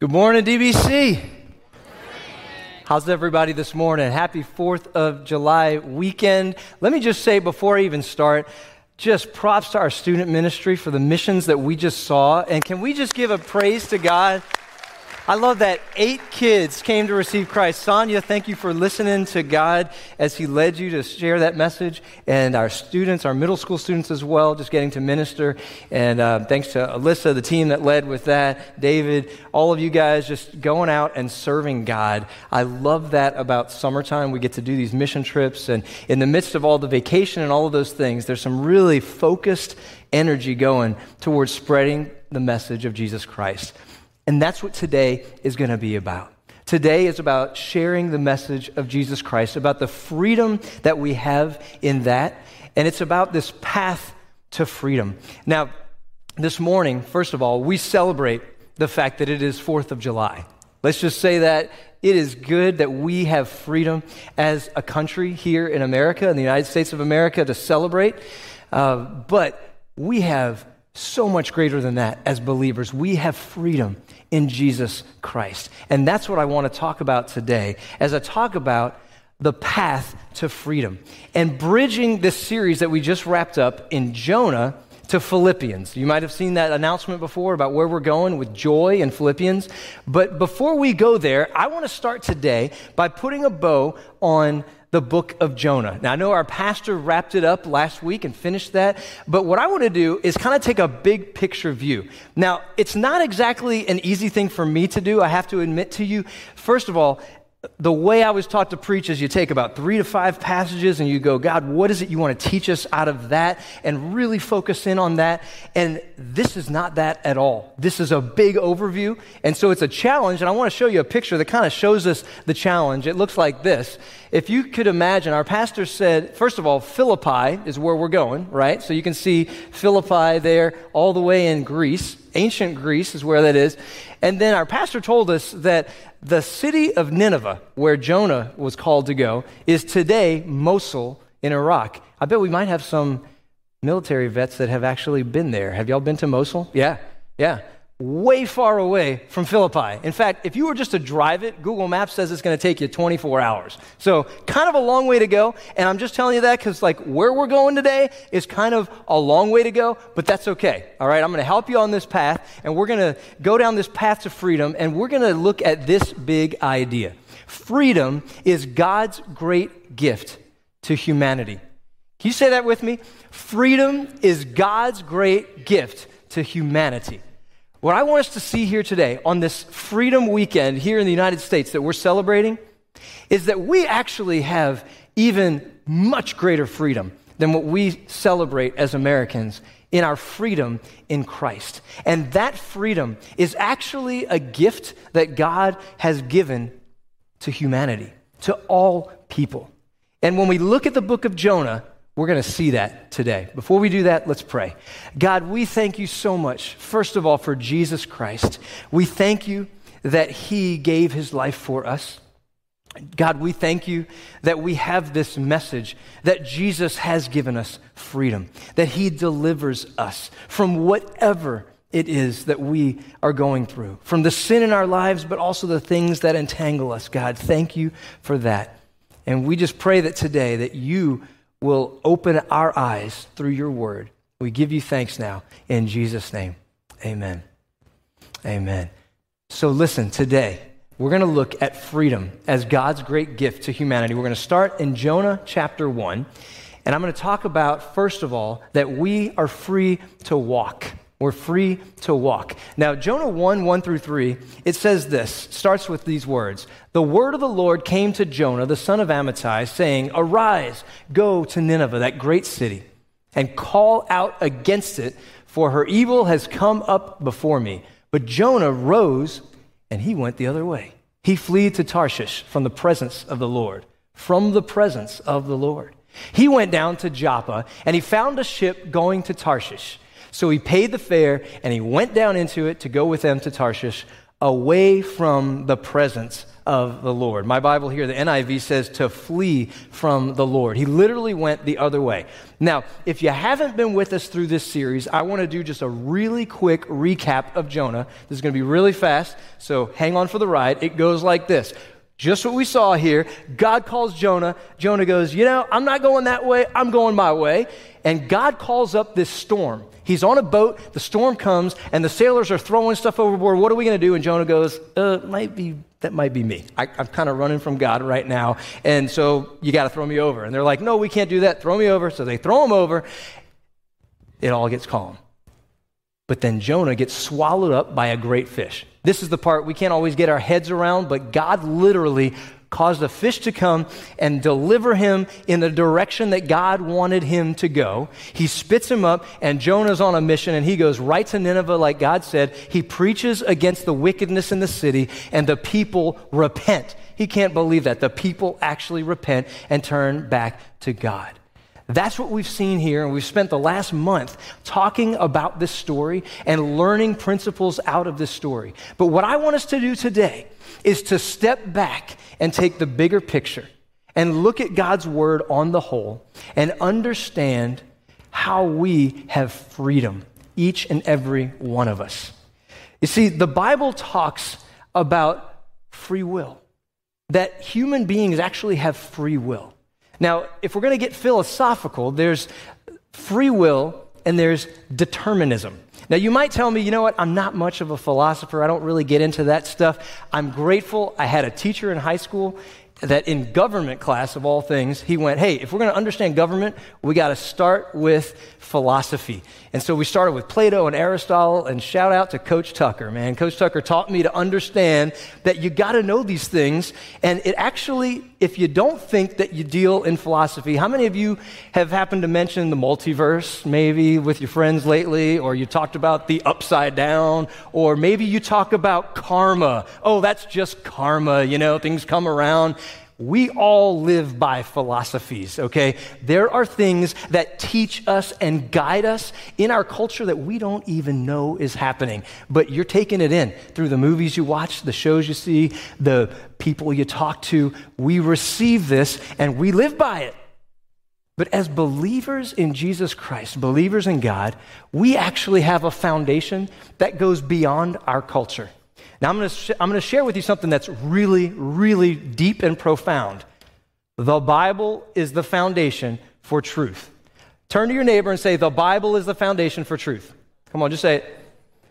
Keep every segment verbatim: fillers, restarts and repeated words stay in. Good morning, D B C. How's everybody this morning? Happy fourth of July weekend. Let me just say before I even start, just props to our student ministry for the missions that we just saw. And can we just give a praise to God? I love that eight kids came to receive Christ. Sonia, thank you for listening to God as he led you to share that message. And our students, our middle school students as well, just getting to minister. And uh, thanks to Alyssa, the team that led with that, David, all of you guys just going out and serving God. I love that about summertime. We get to do these mission trips. And in the midst of all the vacation and all of those things, there's some really focused energy going towards spreading the message of Jesus Christ. And that's what today is going to be about. Today is about sharing the message of Jesus Christ, about the freedom that we have in that, and it's about this path to freedom. Now, this morning, first of all, we celebrate the fact that it is fourth of July. Let's just say that it is good that we have freedom as a country here in America, in the United States of America, to celebrate, uh, but we have so much greater than that as believers. We have freedom in Jesus Christ. And that's what I want to talk about today as I talk about the path to freedom and bridging this series that we just wrapped up in Jonah to Philippians. You might have seen that announcement before about where we're going with joy in Philippians. But before we go there, I want to start today by putting a bow on the book of Jonah. Now, I know our pastor wrapped it up last week and finished that, but what I want to do is kind of take a big picture view. Now, it's not exactly an easy thing for me to do, I have to admit to you. First of all, the way I was taught to preach is you take about three to five passages and you go, God, what is it you want to teach us out of that? And really focus in on that. And this is not that at all. This is a big overview. And so it's a challenge. And I want to show you a picture that kind of shows us the challenge. It looks like this. If you could imagine, our pastor said, first of all, Philippi is where we're going, right? So you can see Philippi there all the way in Greece. Ancient Greece is where that is. And then our pastor told us that the city of Nineveh, where Jonah was called to go, is today Mosul in Iraq. I bet we might have some military vets that have actually been there. Have y'all been to Mosul? Yeah, yeah. Way far away from Philippi. In fact, if you were just to drive it, Google Maps says it's going to take you twenty-four hours. So kind of a long way to go. And I'm just telling you that because like where we're going today is kind of a long way to go, but that's okay. All right, I'm going to help you on this path, and we're going to go down this path to freedom, and we're going to look at this big idea. Freedom is God's great gift to humanity. Can you say that with me? Freedom is God's great gift to humanity. What I want us to see here today on this Freedom Weekend here in the United States that we're celebrating is that we actually have even much greater freedom than what we celebrate as Americans in our freedom in Christ. And that freedom is actually a gift that God has given to humanity, to all people. And when we look at the book of Jonah, we're going to see that today. Before we do that, let's pray. God, we thank you so much, first of all, for Jesus Christ. We thank you that he gave his life for us. God, we thank you that we have this message that Jesus has given us freedom, that he delivers us from whatever it is that we are going through, from the sin in our lives, but also the things that entangle us. God, thank you for that. And we just pray that today that you will open our eyes through your word. We give you thanks now in Jesus' name. Amen. Amen. So listen, today we're going to look at freedom as God's great gift to humanity. We're going to start in Jonah chapter one, and I'm going to talk about, first of all, that we are free to walk. We're free to walk. Now, Jonah one, one through three, it says this, starts with these words. The word of the Lord came to Jonah, the son of Amittai, saying, arise, go to Nineveh, that great city, and call out against it, for her evil has come up before me. But Jonah rose, and he went the other way. He fled to Tarshish from the presence of the Lord, from the presence of the Lord. He went down to Joppa, and he found a ship going to Tarshish. So he paid the fare, and he went down into it to go with them to Tarshish. away from the presence of the Lord. My Bible here, the N I V, says to flee from the Lord. He literally went the other way. Now, if you haven't been with us through this series, I want to do just a really quick recap of Jonah. This is going to be really fast, so hang on for the ride. It goes like this. Just what we saw here. God calls Jonah. Jonah goes, you know, I'm not going that way. I'm going my way. And God calls up this storm. He's on a boat. The storm comes, and the sailors are throwing stuff overboard. What are we going to do? And Jonah goes, uh, might be, that might be me. I, I'm kind of running from God right now, and so you got to throw me over. And they're like, no, we can't do that. Throw me over. So they throw him over. It all gets calm. But then Jonah gets swallowed up by a great fish. This is the part we can't always get our heads around, but God literally caused a fish to come and deliver him in the direction that God wanted him to go. He spits him up, and Jonah's on a mission, and he goes right to Nineveh like God said. He preaches against the wickedness in the city, and the people repent. He can't believe that. The people actually repent and turn back to God. That's what we've seen here, and we've spent the last month talking about this story and learning principles out of this story. But what I want us to do today is to step back and take the bigger picture and look at God's word on the whole and understand how we have freedom, each and every one of us. You see, the Bible talks about free will, that human beings actually have free will. Now, if we're going to get philosophical, there's free will and there's determinism. Now, you might tell me, you know what, I'm not much of a philosopher. I don't really get into that stuff. I'm grateful. I had a teacher in high school that in government class, of all things, he went, hey, if we're going to understand government, we got to start with philosophy. And so we started with Plato and Aristotle, and shout out to Coach Tucker, man. Coach Tucker taught me to understand that you got to know these things, and it actually, if you don't think that you deal in philosophy, how many of you have happened to mention the multiverse maybe with your friends lately, or you talked about the upside down, or maybe you talk about karma. Oh, that's just karma, you know, things come around. We all live by philosophies, okay? There are things that teach us and guide us in our culture that we don't even know is happening, but you're taking it in through the movies you watch, the shows you see, the people you talk to. We receive this and we live by it. But as believers in Jesus Christ, believers in God, we actually have a foundation that goes beyond our culture. Now, I'm going to sh- I'm going to share with you something that's really, really deep and profound. The Bible is the foundation for truth. Turn to your neighbor and say, the Bible is the foundation for truth. Come on, just say it.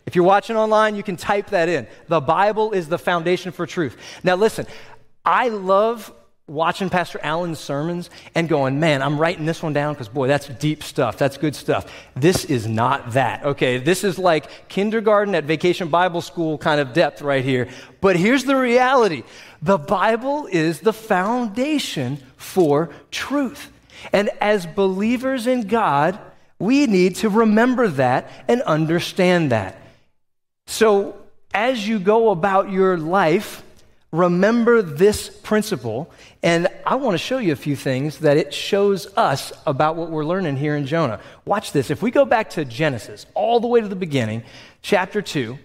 If you're watching online, you can type that in. The Bible is the foundation for truth. Now, listen, I love watching Pastor Alan's sermons and going, man, I'm writing this one down because, boy, that's deep stuff. That's good stuff. This is not that. Okay, this is like kindergarten at Vacation Bible School kind of depth right here. But here's the reality. The Bible is the foundation for truth. And as believers in God, we need to remember that and understand that. So as you go about your life, remember this principle, and I want to show you a few things that it shows us about what we're learning here in Jonah. Watch this. If we go back to Genesis, all the way to the beginning, chapter two,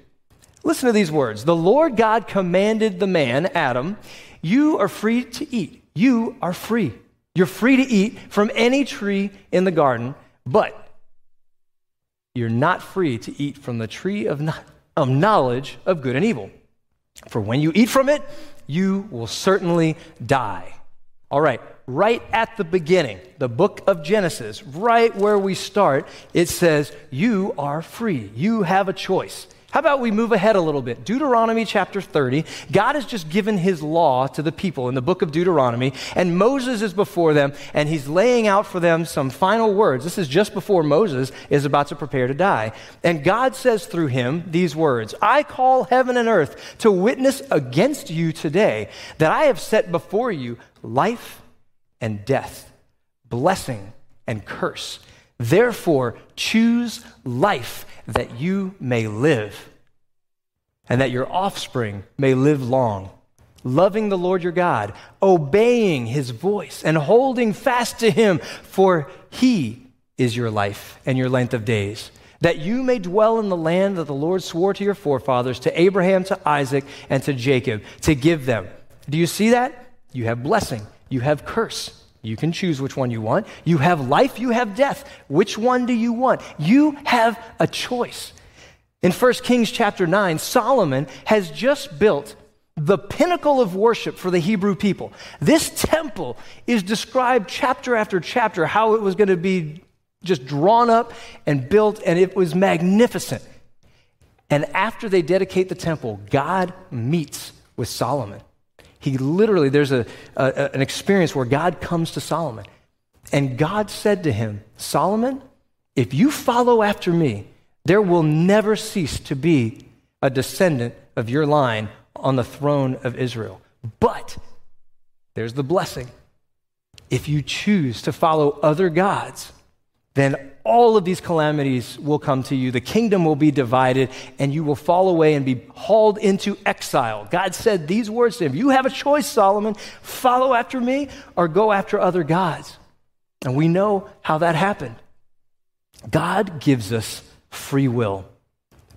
listen to these words. The Lord God commanded the man, Adam, you are free to eat. You are free. You're free to eat from any tree in the garden, but you're not free to eat from the tree of, no- of knowledge of good and evil. For when you eat from it, you will certainly die. All right, right at the beginning, the book of Genesis, right where we start, it says, you are free. You have a choice. How about we move ahead a little bit? Deuteronomy chapter thirty, God has just given his law to the people in the book of Deuteronomy, and Moses is before them, and he's laying out for them some final words. This is just before Moses is about to prepare to die. And God says through him these words, I call heaven and earth to witness against you today that I have set before you life and death, blessing and curse. Therefore, choose life that you may live and that your offspring may live long, loving the Lord your God, obeying his voice and holding fast to him, for he is your life and your length of days, that you may dwell in the land that the Lord swore to your forefathers, to Abraham, to Isaac, and to Jacob, to give them. Do you see that? You have blessing. You have curse. You can choose which one you want. You have life. You have death. Which one do you want? You have a choice. In First Kings chapter nine, Solomon has just built the pinnacle of worship for the Hebrew people. This temple is described chapter after chapter how it was going to be just drawn up and built, and it was magnificent. And after they dedicate the temple, God meets with Solomon. He literally, there's a, a an experience where God comes to Solomon. And God said to him, Solomon, if you follow after me, there will never cease to be a descendant of your line on the throne of Israel. But there's the blessing. If you choose to follow other gods, then all of these calamities will come to you. The kingdom will be divided, and you will fall away and be hauled into exile. God said these words to him. You have a choice, Solomon. Follow after me or go after other gods. And we know how that happened. God gives us free will,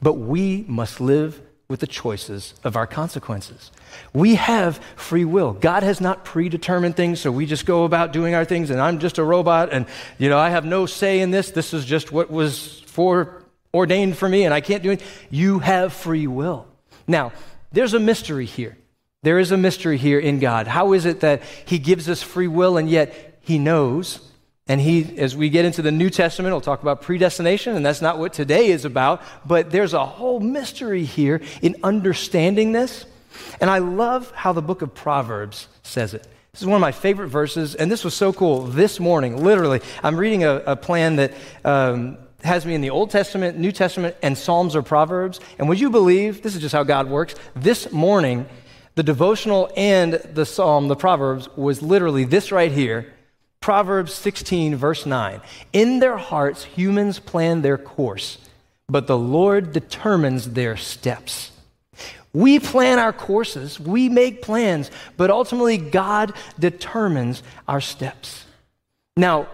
but we must live with the choices of our consequences. We have free will. God has not predetermined things, so we just go about doing our things, and I'm just a robot, and, you know, I have no say in this. This is just what was foreordained for me, and I can't do it. You have free will. Now, there's a mystery here. There is a mystery here in God. How is it that he gives us free will, and yet he knows? And he, as we get into the New Testament, we'll talk about predestination, and that's not what today is about, but there's a whole mystery here in understanding this. And I love how the book of Proverbs says it. This is one of my favorite verses, and this was so cool this morning, literally. I'm reading a, a plan that um, has me in the Old Testament, New Testament, and Psalms or Proverbs. And would you believe, this is just how God works, this morning, the devotional and the Psalm, the Proverbs, was literally this right here, Proverbs sixteen, verse nine. In their hearts, humans plan their course, but the Lord determines their steps. We plan our courses, we make plans, but ultimately God determines our steps. Now,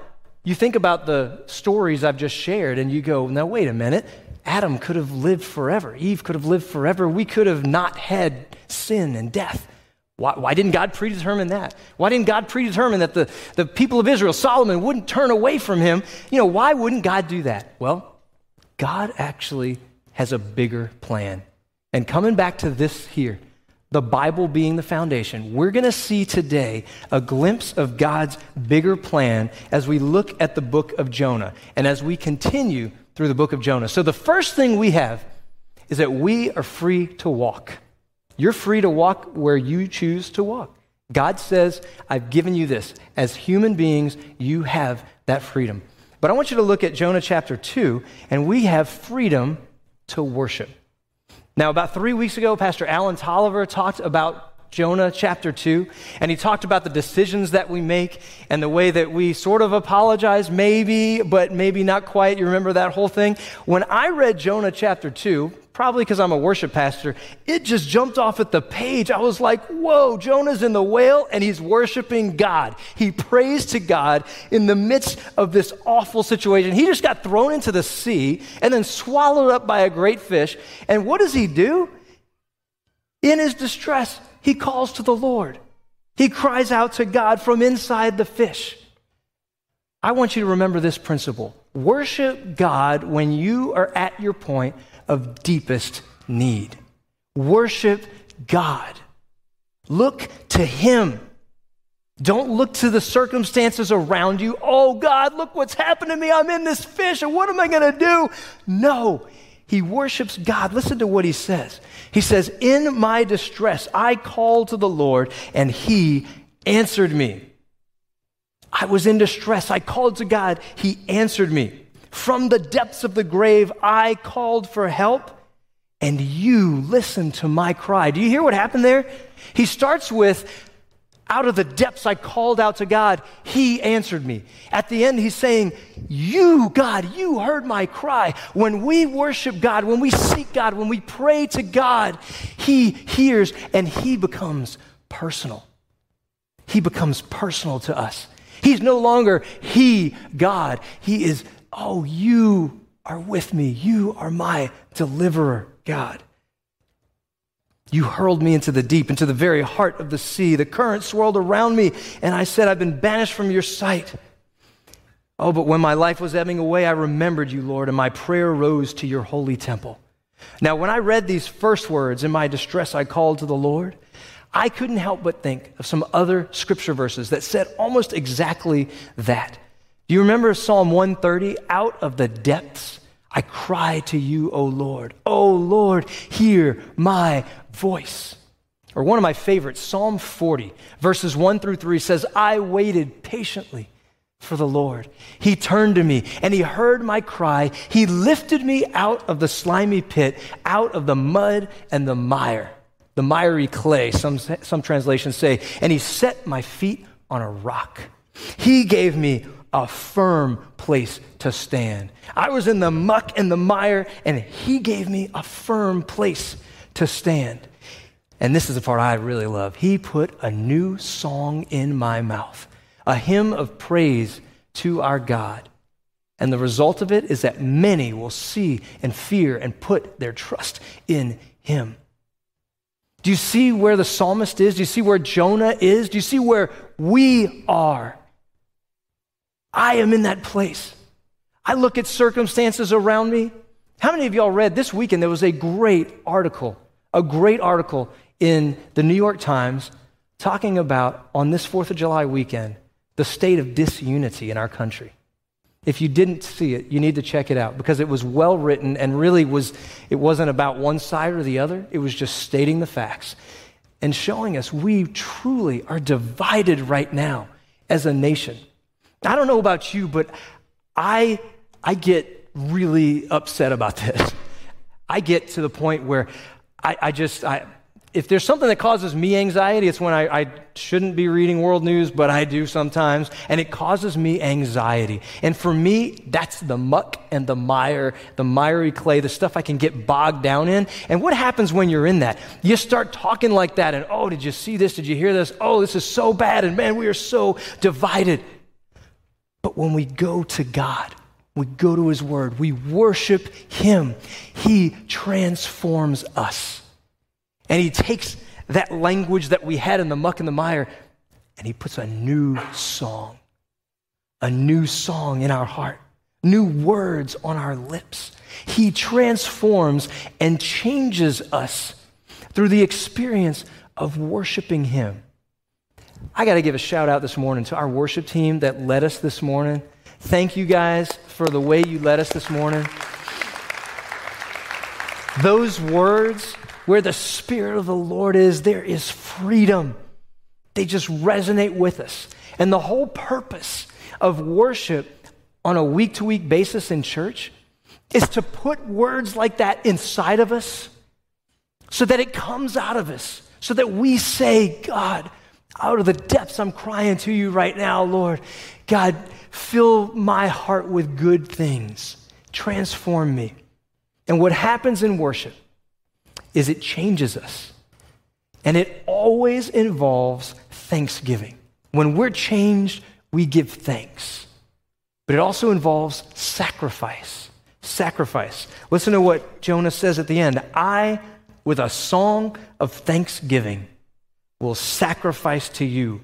you think about the stories I've just shared and you go, now wait a minute, Adam could have lived forever, Eve could have lived forever, we could have not had sin and death. Why, why didn't God predetermine that? Why didn't God predetermine that the, the people of Israel, Solomon, wouldn't turn away from him? You know, why wouldn't God do that? Well, God actually has a bigger plan. And coming back to this here, the Bible being the foundation, we're going to see today a glimpse of God's bigger plan as we look at the book of Jonah and as we continue through the book of Jonah. So the first thing we have is that we are free to walk. You're free to walk where you choose to walk. God says, I've given you this. As human beings, you have that freedom. But I want you to look at Jonah chapter two, and we have freedom to worship. Now, about three weeks ago, Pastor Alan Tolliver talked about Jonah chapter two, and he talked about the decisions that we make and the way that we sort of apologize, maybe, but maybe not quite. You remember that whole thing? When I read Jonah chapter two, probably because I'm a worship pastor, it just jumped off at the page. I was like, whoa, Jonah's in the whale and he's worshiping God. He prays to God in the midst of this awful situation. He just got thrown into the sea and then swallowed up by a great fish. And what does he do? In his distress, he calls to the Lord. He cries out to God from inside the fish. I want you to remember this principle. Worship God when you are at your point of deepest need. Worship God. Look to him. Don't look to the circumstances around you. Oh God, look what's happened to me. I'm in this fish and what am I going to do? No, he worships God. Listen to what he says. He says, in my distress, I called to the Lord and he answered me. I was in distress. I called to God. He answered me. From the depths of the grave, I called for help, and you listened to my cry. Do you hear what happened there? He starts with, out of the depths I called out to God, he answered me. At the end, he's saying, you, God, you heard my cry. When we worship God, when we seek God, when we pray to God, he hears and he becomes personal. He becomes personal to us. He's no longer he, God. He is, oh, you, are with me. You are my deliverer, God. You hurled me into the deep, into the very heart of the sea. The current swirled around me, and I said, I've been banished from your sight. Oh, but when my life was ebbing away, I remembered you, Lord, and my prayer rose to your holy temple. Now, when I read these first words, in my distress I called to the Lord, I couldn't help but think of some other scripture verses that said almost exactly that. Do you remember Psalm one thirty? Out of the depths I cry to you, O Lord. O Lord, hear my voice. Or one of my favorites, Psalm forty, verses one through three says, I waited patiently for the Lord. He turned to me and he heard my cry. He lifted me out of the slimy pit, out of the mud and the mire, the miry clay, some, some translations say, and he set my feet on a rock. He gave me a firm place to stand. I was in the muck and the mire, and he gave me a firm place to stand. And this is the part I really love. He put a new song in my mouth, a hymn of praise to our God. And the result of it is that many will see and fear and put their trust in him. Do you see where the psalmist is? Do you see where Jonah is? Do you see where we are? I am in that place. I look at circumstances around me. How many of y'all read this weekend? There was a great article, a great article in the New York Times talking about, on this fourth of July weekend, the state of disunity in our country. If you didn't see it, you need to check it out because it was well written and really was, it wasn't about one side or the other. It was just stating the facts and showing us we truly are divided right now as a nation. I don't know about you, but I I get really upset about this. I get to the point where I, I just, I, if there's something that causes me anxiety, it's when I, I shouldn't be reading world news, but I do sometimes, and it causes me anxiety. And for me, that's the muck and the mire, the miry clay, the stuff I can get bogged down in. And what happens when you're in that? You start talking like that, and oh, did you see this? Did you hear this? Oh, this is so bad, and man, we are so divided. But when we go to God, we go to his word, we worship him, he transforms us. And he takes that language that we had in the muck and the mire, and he puts a new song, a new song in our heart, new words on our lips. He transforms and changes us through the experience of worshiping him. I got to give a shout out this morning to our worship team that led us this morning. Thank you guys for the way you led us this morning. Those words, where the Spirit of the Lord is, there is freedom. They just resonate with us. And the whole purpose of worship on a week-to-week basis in church is to put words like that inside of us so that it comes out of us, so that we say, God, out of the depths, I'm crying to you right now, Lord. God, fill my heart with good things. Transform me. And what happens in worship is it changes us. And it always involves thanksgiving. When we're changed, we give thanks. But it also involves sacrifice. Sacrifice. Listen to what Jonah says at the end. I, with a song of thanksgiving, will sacrifice to you.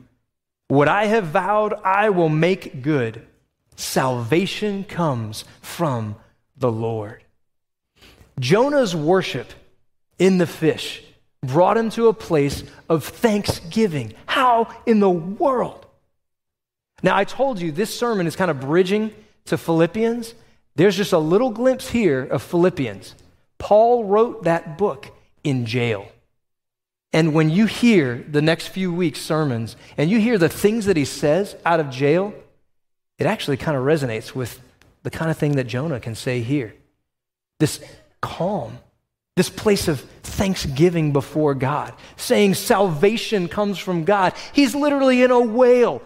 What I have vowed, I will make good. Salvation comes from the Lord. Jonah's worship in the fish brought him to a place of thanksgiving. How in the world? Now, I told you this sermon is kind of bridging to Philippians. There's just a little glimpse here of Philippians. Paul wrote that book in jail. And when you hear the next few weeks' sermons and you hear the things that he says out of jail, it actually kind of resonates with the kind of thing that Jonah can say here. This calm, this place of thanksgiving before God, saying salvation comes from God. He's literally in a whale.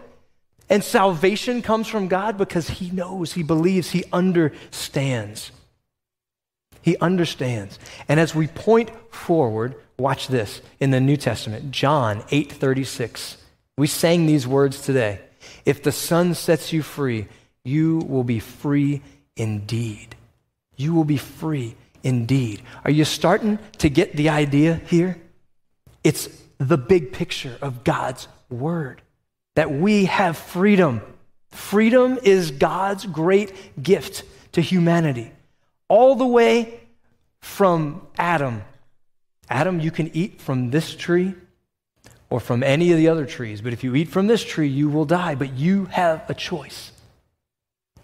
And salvation comes from God because he knows, he believes, he understands. He understands. And as we point forward, watch this in the New Testament, John eight thirty-six. We sang these words today. If the Son sets you free, you will be free indeed. you will be free indeed. Are you starting to get the idea here? It's the big picture of God's word, that we have freedom. Freedom is God's great gift to humanity. All the way from Adam. Adam, you can eat from this tree or from any of the other trees, but if you eat from this tree, you will die, but you have a choice.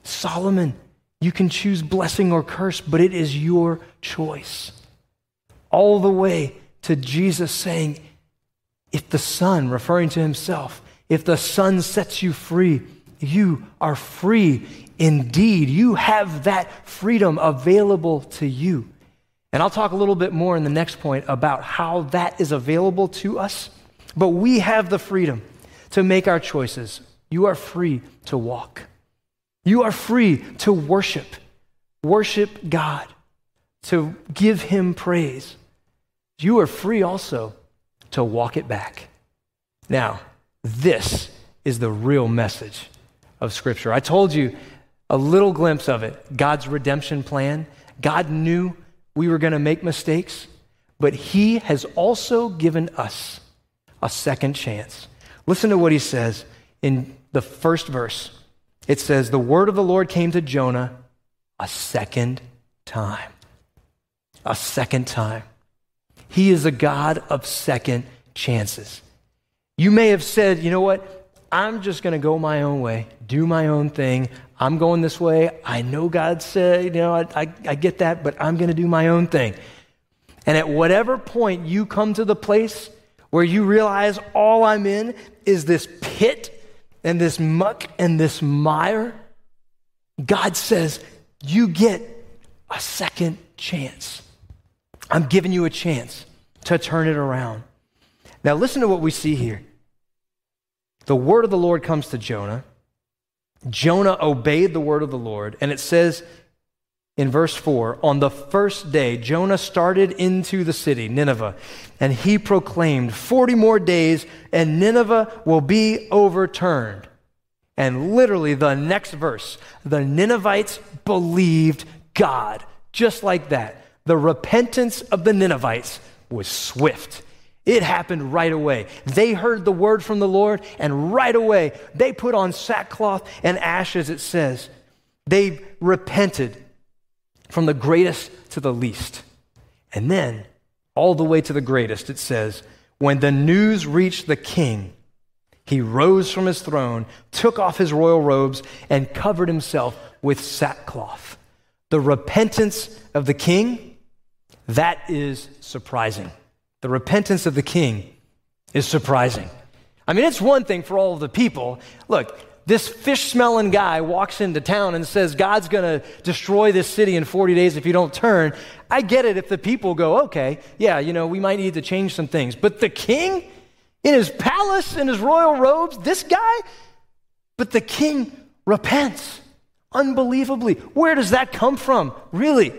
Solomon, you can choose blessing or curse, but it is your choice. All the way to Jesus saying, if the Son, referring to himself, if the Son sets you free, you are free indeed. You have that freedom available to you. And I'll talk a little bit more in the next point about how that is available to us, but we have the freedom to make our choices. You are free to walk. You are free to worship, worship God, to give him praise. You are free also to walk it back. Now, this is the real message of Scripture. I told you a little glimpse of it, God's redemption plan. God knew we were going to make mistakes, but he has also given us a second chance. Listen to what he says in the first verse. It says, the word of the Lord came to Jonah a second time. A second time. He is a God of second chances. You may have said, you know what? I'm just going to go my own way, do my own thing. I'm going this way. I know God said, you know, I, I, I get that, but I'm going to do my own thing. And at whatever point you come to the place where you realize all I'm in is this pit and this muck and this mire, God says, you get a second chance. I'm giving you a chance to turn it around. Now listen to what we see here. The word of the Lord comes to Jonah. Jonah obeyed the word of the Lord, and it says in verse four, on the first day, Jonah started into the city, Nineveh, and he proclaimed forty more days, and Nineveh will be overturned. And literally the next verse, the Ninevites believed God, just like that. The repentance of the Ninevites was swift. It happened right away. They heard the word from the Lord, and right away they put on sackcloth and ashes, it says. They repented from the greatest to the least. And then all the way to the greatest, it says, when the news reached the king, he rose from his throne, took off his royal robes, and covered himself with sackcloth. The repentance of the king, that is surprising. The repentance of the king is surprising. I mean, it's one thing for all of the people. Look, this fish-smelling guy walks into town and says, God's going to destroy this city in forty days if you don't turn. I get it if the people go, okay, yeah, you know, we might need to change some things. But the king in his palace, in his royal robes, this guy? But the king repents unbelievably. Where does that come from, really?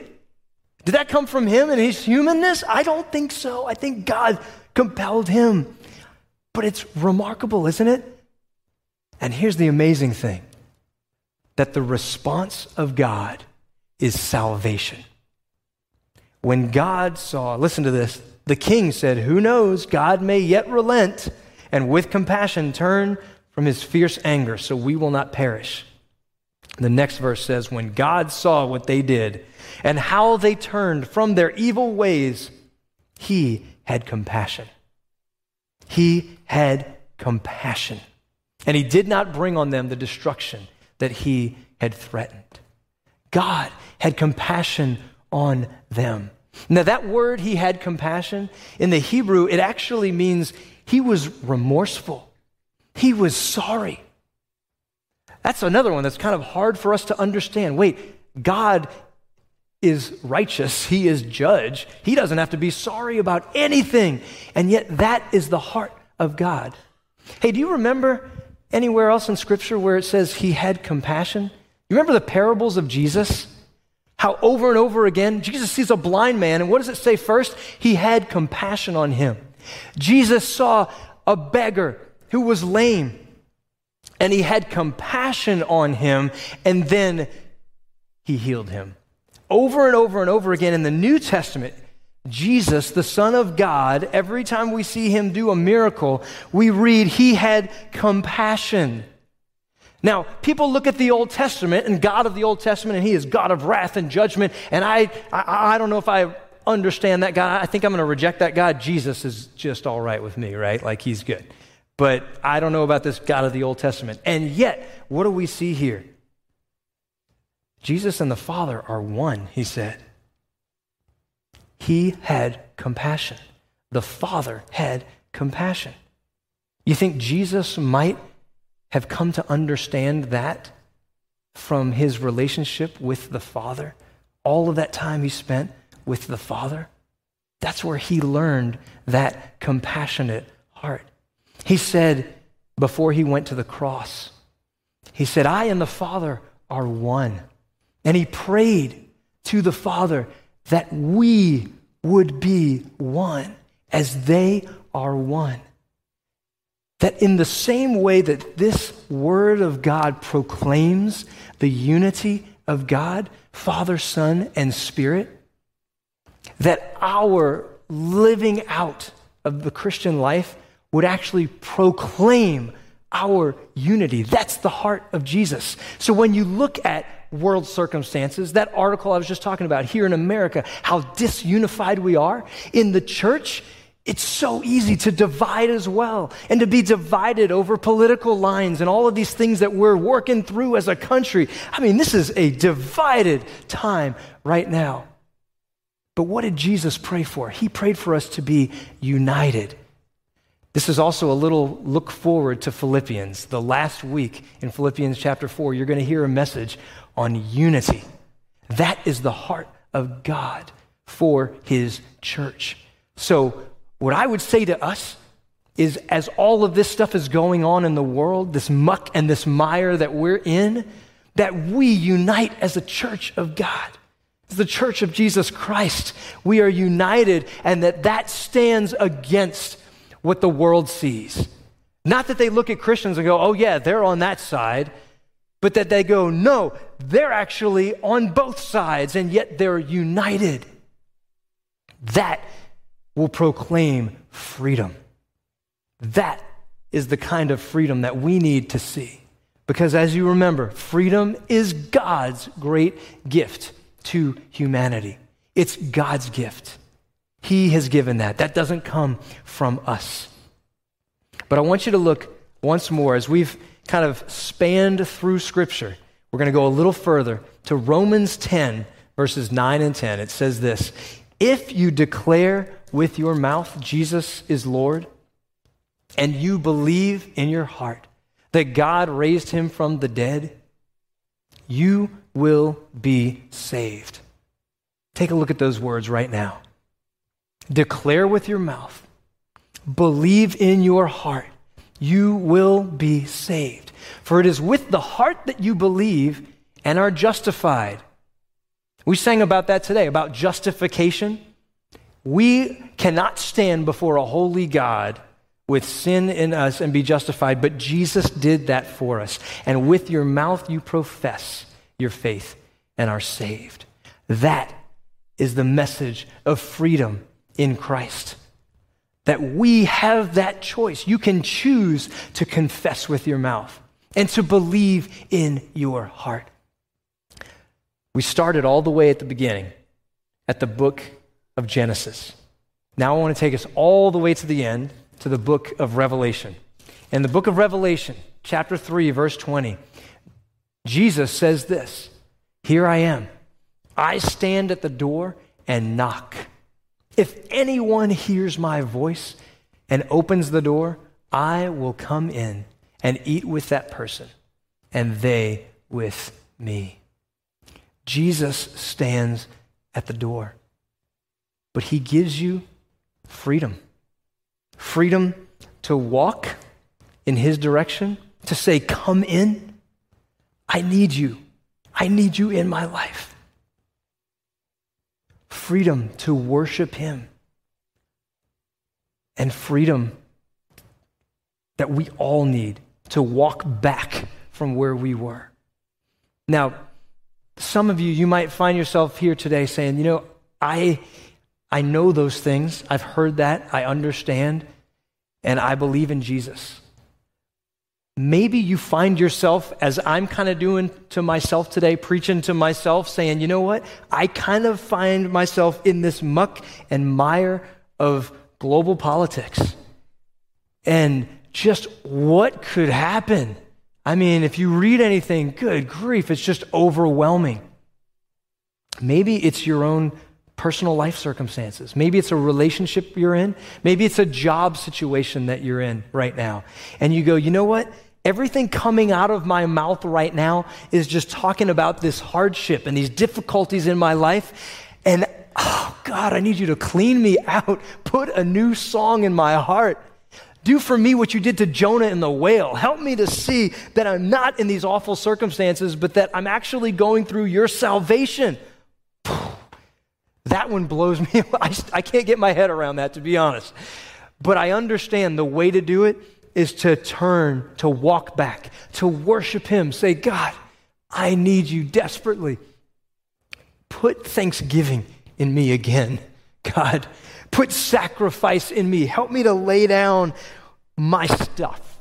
Did that come from him and his humanness? I don't think so. I think God compelled him. But it's remarkable, isn't it? And here's the amazing thing, that the response of God is salvation. When God saw, listen to this, the king said, who knows, God may yet relent and with compassion turn from his fierce anger so we will not perish. The next verse says, when God saw what they did and how they turned from their evil ways, he had compassion. He had compassion. And he did not bring on them the destruction that he had threatened. God had compassion on them. Now that word, he had compassion, in the Hebrew, it actually means he was remorseful. He was sorry. That's another one that's kind of hard for us to understand. Wait, God is righteous. He is judge. He doesn't have to be sorry about anything. And yet that is the heart of God. Hey, do you remember anywhere else in Scripture where it says he had compassion? You remember the parables of Jesus? How over and over again, Jesus sees a blind man, and what does it say first? He had compassion on him. Jesus saw a beggar who was lame, and he had compassion on him, and then he healed him. Over and over and over again in the New Testament, Jesus, the Son of God, every time we see him do a miracle, we read he had compassion. Now, people look at the Old Testament and God of the Old Testament, and he is God of wrath and judgment, and I I, I don't know if I understand that God. I think I'm going to reject that God. Jesus is just all right with me, right? Like, he's good. But I don't know about this God of the Old Testament. And yet, what do we see here? Jesus and the Father are one, he said. He had compassion. The Father had compassion. You think Jesus might have come to understand that from his relationship with the Father? All of that time he spent with the Father? That's where he learned that compassionate heart. He said before he went to the cross, he said, I and the Father are one. And he prayed to the Father that we would be one as they are one. That in the same way that this Word of God proclaims the unity of God, Father, Son, and Spirit, that our living out of the Christian life would actually proclaim our unity. That's the heart of Jesus. So when you look at world circumstances, that article I was just talking about here in America, how disunified we are in the church, it's so easy to divide as well, and to be divided over political lines and all of these things that we're working through as a country. I mean, this is a divided time right now. But what did Jesus pray for? He prayed for us to be united. This is also a little look forward to Philippians. The last week in Philippians chapter four, you're going to hear a message on unity. That is the heart of God for his church. So what I would say to us is, as all of this stuff is going on in the world, this muck and this mire that we're in, that we unite as a church of God. As the church of Jesus Christ, we are united, and that that stands against what the world sees. Not that they look at Christians and go, oh yeah, they're on that side, but that they go, no, they're actually on both sides, and yet they're united. That will proclaim freedom. That is the kind of freedom that we need to see. Because as you remember, freedom is God's great gift to humanity. It's God's gift. He has given that. That doesn't come from us. But I want you to look once more, as we've kind of spanned through Scripture, we're going to go a little further to Romans ten, verses nine and ten. It says this, if you declare with your mouth Jesus is Lord, and you believe in your heart that God raised him from the dead, you will be saved. Take a look at those words right now. Declare with your mouth, believe in your heart, you will be saved. For it is with the heart that you believe and are justified. We sang about that today, about justification. We cannot stand before a holy God with sin in us and be justified, but Jesus did that for us. And with your mouth you profess your faith and are saved. That is the message of freedom in Christ, that we have that choice. You can choose to confess with your mouth and to believe in your heart. We started all the way at the beginning, at the book of Genesis. Now I want to take us all the way to the end, to the book of Revelation. In the book of Revelation, chapter three, verse twenty, Jesus says this, here I am. I stand at the door and knock. If anyone hears my voice and opens the door, I will come in and eat with that person, and they with me. Jesus stands at the door, but he gives you freedom. Freedom to walk in his direction, to say, come in. I need you. I need you in my life. Freedom to worship him, and freedom that we all need to walk back from where we were. Now, some of you, you might find yourself here today saying, you know, I, I know those things. I've heard that. I understand. And I believe in Jesus. Maybe you find yourself, as I'm kind of doing to myself today, preaching to myself, saying, you know what? I kind of find myself in this muck and mire of global politics. And just what could happen? I mean, if you read anything, good grief, it's just overwhelming. Maybe it's your own personal life circumstances. Maybe it's a relationship you're in. Maybe it's a job situation that you're in right now. And you go, you know what? Everything coming out of my mouth right now is just talking about this hardship and these difficulties in my life. And oh God, I need you to clean me out. Put a new song in my heart. Do for me what you did to Jonah and the whale. Help me to see that I'm not in these awful circumstances, but that I'm actually going through your salvation. That one blows me away. I can't get my head around that, to be honest. But I understand the way to do it is to turn, to walk back, to worship him. Say, God, I need you desperately. Put thanksgiving in me again, God. Put sacrifice in me. Help me to lay down my stuff,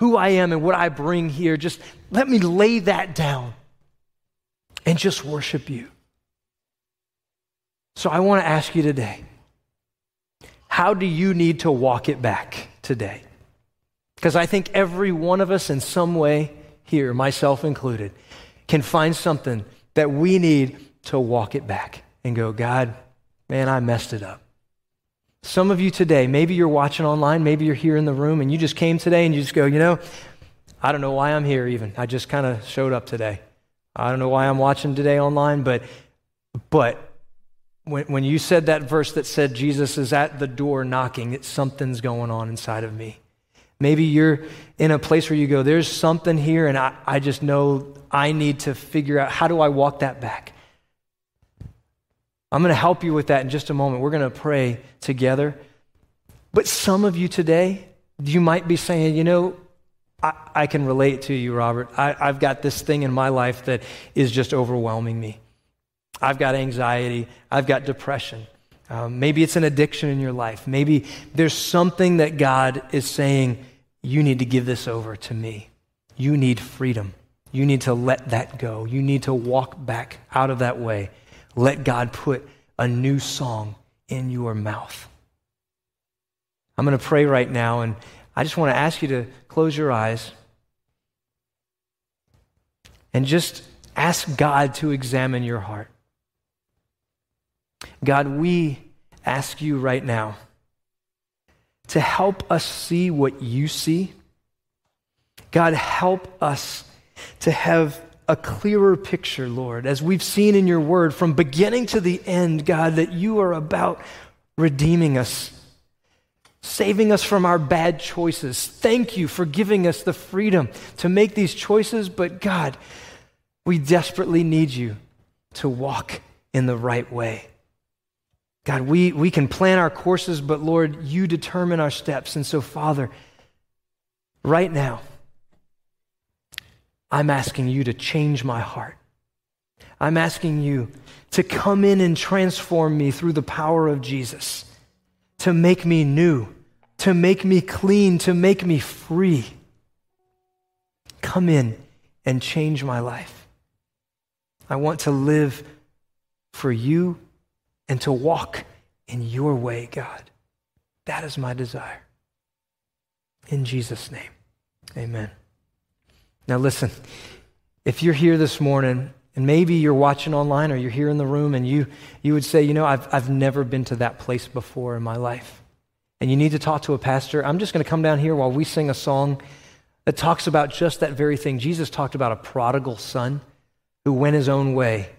who I am and what I bring here. Just let me lay that down and just worship you. So I want to ask you today, how do you need to walk it back today? Because I think every one of us in some way here, myself included, can find something that we need to walk it back and go, God, man, I messed it up. Some of you today, maybe you're watching online, maybe you're here in the room, and you just came today and you just go, you know, I don't know why I'm here even. I just kind of showed up today. I don't know why I'm watching today online, but but when when you said that verse that said Jesus is at the door knocking, it's something's going on inside of me. Maybe you're in a place where you go, there's something here, and I, I just know I need to figure out, how do I walk that back? I'm going to help you with that in just a moment. We're going to pray together. But some of you today, you might be saying, you know, I, I can relate to you, Robert. I, I've got this thing in my life that is just overwhelming me. I've got anxiety. I've got depression. Um, maybe it's an addiction in your life. Maybe there's something that God is saying, you need to give this over to me. You need freedom. You need to let that go. You need to walk back out of that way. Let God put a new song in your mouth. I'm going to pray right now, and I just want to ask you to close your eyes and just ask God to examine your heart. God, we ask you right now to help us see what you see. God, help us to have a clearer picture, Lord, as we've seen in your word from beginning to the end, God, that you are about redeeming us, saving us from our bad choices. Thank you for giving us the freedom to make these choices, but God, we desperately need you to walk in the right way. God, we, we can plan our courses, but Lord, you determine our steps. And so, Father, right now, I'm asking you to change my heart. I'm asking you to come in and transform me through the power of Jesus, to make me new, to make me clean, to make me free. Come in and change my life. I want to live for you and to walk in your way, God. That is my desire. In Jesus' name, amen. Now listen, if you're here this morning, and maybe you're watching online or you're here in the room, and you you would say, you know, I've I've never been to that place before in my life, and you need to talk to a pastor, I'm just going to come down here while we sing a song that talks about just that very thing. Jesus talked about a prodigal son who went his own way,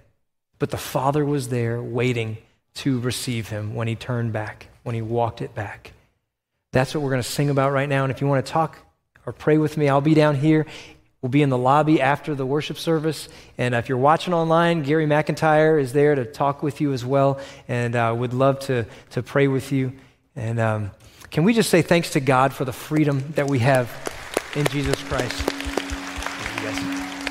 but the father was there waiting to receive him when he turned back, when he walked it back. That's what we're going to sing about right now, and if you want to talk or pray with me, I'll be down here. We'll be in the lobby after the worship service. And if you're watching online, Gary McIntyre is there to talk with you as well. And uh, would love to, to pray with you. And um, can we just say thanks to God for the freedom that we have in Jesus Christ? Thank you guys.